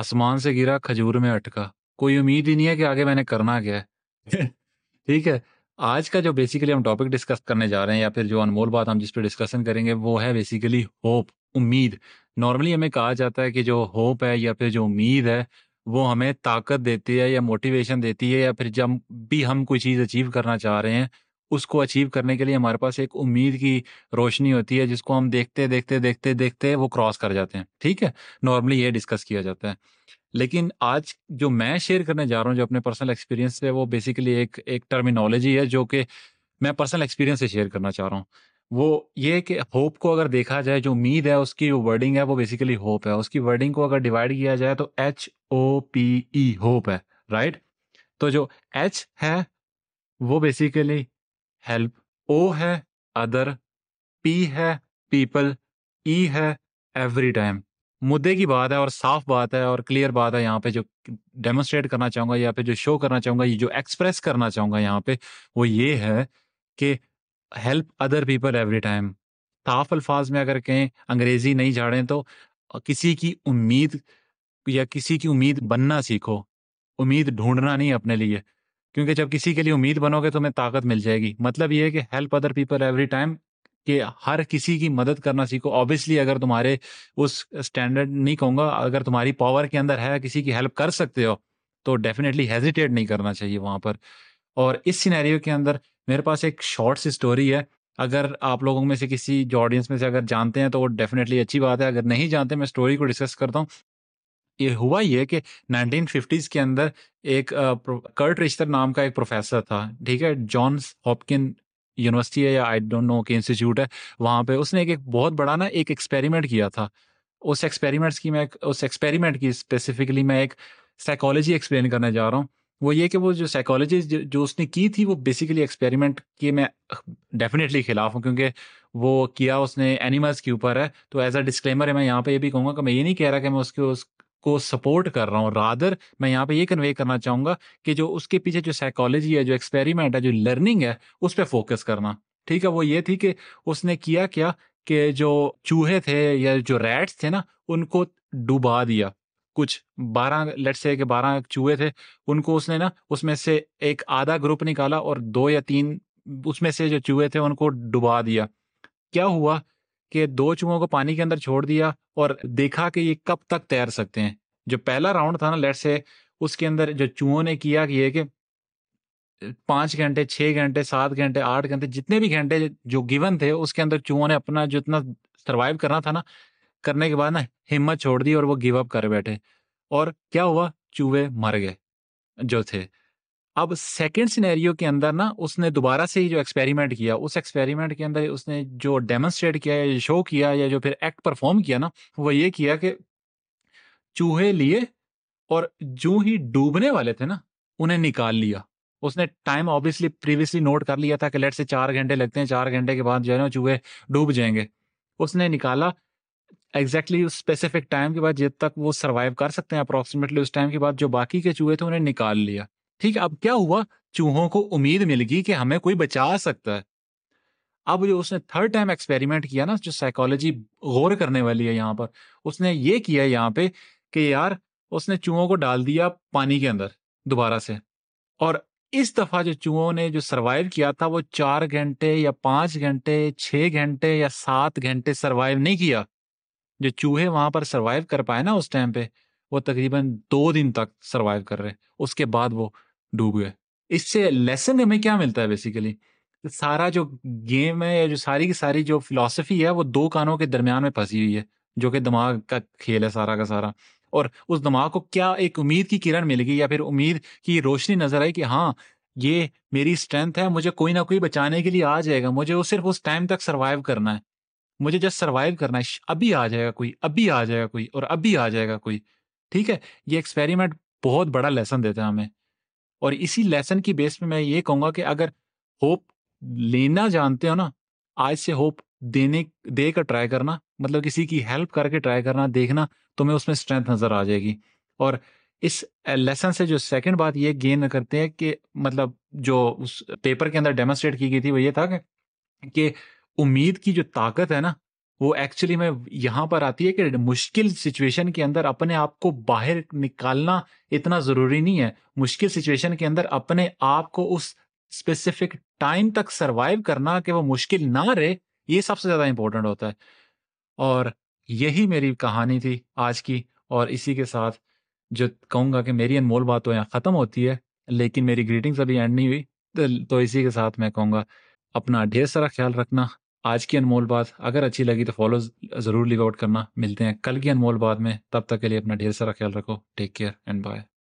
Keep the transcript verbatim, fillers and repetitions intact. آسمان سے گرا، کھجور میں اٹکا، کوئی امید ہی نہیں ہے کہ آگے میں نے کرنا کیا ہے. ٹھیک ہے، آج کا جو بیسیکلی ہم ٹاپک ڈسکس کرنے جا رہے ہیں یا پھر جو انمول بات ہم جس پہ ڈسکشن کریں گے وہ ہے بیسیکلی ہوپ، امید. نارملی ہمیں کہا جاتا ہے کہ جو ہوپ ہے یا پھر جو امید ہے وہ ہمیں طاقت دیتی ہے یا موٹیویشن دیتی ہے، یا پھر جب بھی ہم کوئی چیز اچیو کرنا چاہ رہے ہیں اس کو اچیو کرنے کے لیے ہمارے پاس ایک امید کی روشنی ہوتی ہے جس کو ہم دیکھتے دیکھتے دیکھتے دیکھتے وہ کراس کر جاتے ہیں. ٹھیک ہے، نارملی یہ ڈسکس کیا جاتا ہے. لیکن آج جو میں شیئر کرنے جا رہا ہوں جو اپنے پرسنل ایکسپیرینس سے، وہ بیسیکلی ایک ایک ٹرمینالوجی ہے جو کہ میں پرسنل ایکسپیرینس سے شیئر کرنا چاہ رہا ہوں. وہ یہ کہ ہوپ کو اگر دیکھا جائے، جو امید ہے اس کی جو ورڈنگ ہے وہ بیسیکلی ہوپ ہے. اس کی ورڈنگ کو اگر ڈیوائڈ کیا جائے تو H O P E hope ہے، رائٹ. تو جو ایچ ہے وہ بیسیکلی ہیلپ، او ہے ادر، پی ہے پیپل، ای ہے ایوری ٹائم. مدعے کی بات ہے اور صاف بات ہے اور کلیئر بات ہے. یہاں پہ جو ڈیمونسٹریٹ کرنا چاہوں گا یا پھر جو شو کرنا چاہوں گا، جو ایکسپریس کرنا چاہوں گا یہاں پہ، وہ یہ ہے کہ help other people every time. صاف الفاظ میں اگر کہیں، انگریزی نہیں جھاڑیں تو کسی کی امید یا کسی کی امید بننا سیکھو، امید ڈھونڈنا نہیں اپنے لیے. کیونکہ جب کسی کے لیے امید بنو گے تو تمہیں طاقت مل جائے گی. مطلب یہ ہے کہ help other people every time, کہ ہر کسی کی مدد کرنا سیکھو. آبویسلی اگر تمہارے اس اسٹینڈرڈ نہیں کہوں گا، اگر تمہاری پاور کے اندر ہے کسی کی ہیلپ کر سکتے ہو تو ڈیفینیٹلی ہیزیٹیٹ نہیں کرنا چاہیے وہاں پر. اور اس سینیریو کے اندر میرے پاس ایک شارٹ سی اسٹوری ہے. اگر آپ لوگوں میں سے کسی جو آڈینس میں سے اگر جانتے ہیں تو وہ ڈیفینیٹلی اچھی بات ہے، اگر نہیں جانتے میں اسٹوری کو ڈسکس کرتا ہوں. یہ ہوا یہ کہ نائنٹین ففٹیز کے اندر ایک کرٹ رشتر نام کا ایک پروفیسر تھا، ٹھیک ہے، جانس ہاپکن یونیورسٹی ہے یا آئی ڈونٹ نو کہ انسٹیٹیوٹ ہے وہاں پہ. اس نے ایک بہت بڑا نا ایک ایکسپیریمنٹ کیا تھا. اس ایکسپیریمنٹس کی میں اس ایکسپیریمنٹ کی اسپیسیفکلی میں ایک سائیکالوجی ایکسپلین کرنے جا رہا ہوں. وہ یہ کہ وہ جو سائیکالوجی جو اس نے کی تھی وہ بیسیکلی ایکسپیریمنٹ کی میں ڈیفینیٹلی خلاف ہوں، کیونکہ وہ کیا اس نے اینیملس کے اوپر ہے. تو ایز اے ڈسکلیمر ہے میں یہاں پہ یہ بھی کہوں گا کہ میں یہ نہیں کہہ رہا کہ میں اس کے اس کو سپورٹ کر رہا ہوں. رادر میں یہاں پہ یہ کنوے کرنا چاہوں گا کہ جو اس کے پیچھے جو سائیکالوجی ہے، جو ایکسپیریمنٹ ہے، جو لرننگ ہے، اس پہ فوکس کرنا. ٹھیک ہے، وہ یہ تھی کہ اس نے کیا کیا کہ جو چوہے تھے یا جو ریٹس تھے نا، ان کو ڈوبا دیا. کچھ بارہ لیٹ سے کہ بارہ چوہے تھے، ان کو اس نے نا اس میں سے ایک آدھا گروپ نکالا اور دو یا تین اس میں سے جو چوہے تھے ان کو ڈوبا دیا. کیا ہوا کہ دو چوہوں کو پانی کے اندر چھوڑ دیا اور دیکھا کہ یہ کب تک تیر سکتے ہیں. جو پہلا راؤنڈ تھا نا لیٹ سے، اس کے اندر جو چوہوں نے کیا کہ یہ کہ پانچ گھنٹے، چھ گھنٹے، سات گھنٹے، آٹھ گھنٹے، جتنے بھی گھنٹے جو گیون تھے اس کے اندر چوہوں نے اپنا جتنا سروائیو کرنا تھا نا، کرنے کے بعد نا ہمت چھوڑ دی اور وہ گیو اپ کر بیٹھے. اور کیا ہوا، چوہے مر گئے جو تھے. اب سیکنڈ سینیریو کے اندر نا اس نے دوبارہ سے جو ایکسپیریمنٹ کیا، اس ایکسپیریمنٹ کے اندر اس نے جو ڈیمونسٹریٹ کیا یا شو کیا یا جو پھر ایکٹ پرفارم کیا نا، وہ یہ کیا کہ چوہے لیے اور جو ہی ڈوبنے والے تھے نا انہیں نکال لیا. اس نے ٹائم آبویسلی پریویسلی نوٹ کر لیا تھا کہ لیٹ سے چار گھنٹے لگتے ہیں، چار گھنٹے کے بعد جو ہے نا چوہے ڈوب جائیں گے. اس نے نکالا ایگزیکٹلی اس اسپیسیفک ٹائم کے بعد جب تک وہ سروائیو کر سکتے ہیں اپروکسیمیٹلی، اس ٹائم کے بعد جو باقی کے چوہے تھے انہیں نکال لیا. ٹھیک ہے، اب کیا ہوا، چوہوں کو امید مل گئی کہ ہمیں کوئی بچا سکتا ہے. اب جو اس نے تھرڈ ٹائم ایکسپیریمنٹ کیا نا، جو سائیکالوجی غور کرنے والی ہے یہاں پر، اس نے یہ کیا یہاں پہ کہ یار اس نے چوہوں کو ڈال دیا پانی کے اندر دوبارہ سے. اور اس دفعہ جو چوہوں نے جو سروائیو کیا تھا وہ چار گھنٹے یا پانچ گھنٹے، چھ گھنٹے یا سات گھنٹے سروائیو نہیں کیا. جو چوہے وہاں پر سروائیو کر پائے نا اس ٹائم پہ، وہ تقریباً دو دن تک سروائیو کر رہے، اس کے بعد وہ ڈوب گئے. اس سے لیسن ہمیں کیا ملتا ہے، بیسیکلی سارا جو گیم ہے یا جو ساری کی ساری جو فلسفی ہے وہ دو کانوں کے درمیان میں پھنسی ہوئی ہے، جو کہ دماغ کا کھیل ہے سارا کا سارا. اور اس دماغ کو کیا ایک امید کی کرن مل گئی یا پھر امید کی روشنی نظر آئی کہ ہاں یہ میری اسٹرینتھ ہے، مجھے کوئی نہ کوئی بچانے کے لیے آ جائے گا. مجھے وہ صرف اس ٹائم تک سروائیو کرنا ہے، مجھے جسٹ سروائیو کرنا ہے. ابھی آ جائے گا کوئی، ابھی آ جائے گا کوئی، اور ابھی آ جائے گا کوئی. ٹھیک ہے، یہ ایکسپیریمنٹ بہت بڑا لیسن دیتا ہے ہمیں. اور اسی لیسن کی بیس میں میں یہ کہوں گا کہ اگر ہوپ لینا جانتے ہو نا، آج سے ہوپ دینے دے کر ٹرائی کرنا، مطلب کسی کی ہیلپ کر کے ٹرائی کرنا، دیکھنا تمہیں اس میں اسٹرینتھ نظر آ جائے گی. اور اس لیسن سے جو سیکنڈ بات یہ گین کرتے ہیں کہ مطلب جو اس پیپر کے اندر ڈیمونسٹریٹ کی گئی تھی وہ یہ تھا کہ امید کی جو طاقت ہے نا وہ ایکچولی میں یہاں پر آتی ہے کہ مشکل سچویشن کے اندر اپنے آپ کو باہر نکالنا اتنا ضروری نہیں ہے. مشکل سچویشن کے اندر اپنے آپ کو اس اسپیسیفک ٹائم تک سروائیو کرنا کہ وہ مشکل نہ رہے, یہ سب سے زیادہ امپورٹنٹ ہوتا ہے. اور یہی میری کہانی تھی آج کی, اور اسی کے ساتھ جو کہوں گا کہ میری انمول بات تو یہاں ختم ہوتی ہے, لیکن میری گریٹنگز ابھی اینڈ نہیں ہوئی. تو اسی کے ساتھ میں کہوں گا اپنا ڈھیر سارا خیال رکھنا. آج کی انمول بات اگر اچھی لگی تو فالو ضرور لیو آؤٹ کرنا. ملتے ہیں کل کی انمول بات میں, تب تک کے لیے اپنا ڈھیر سارا خیال رکھو. Take care and bye.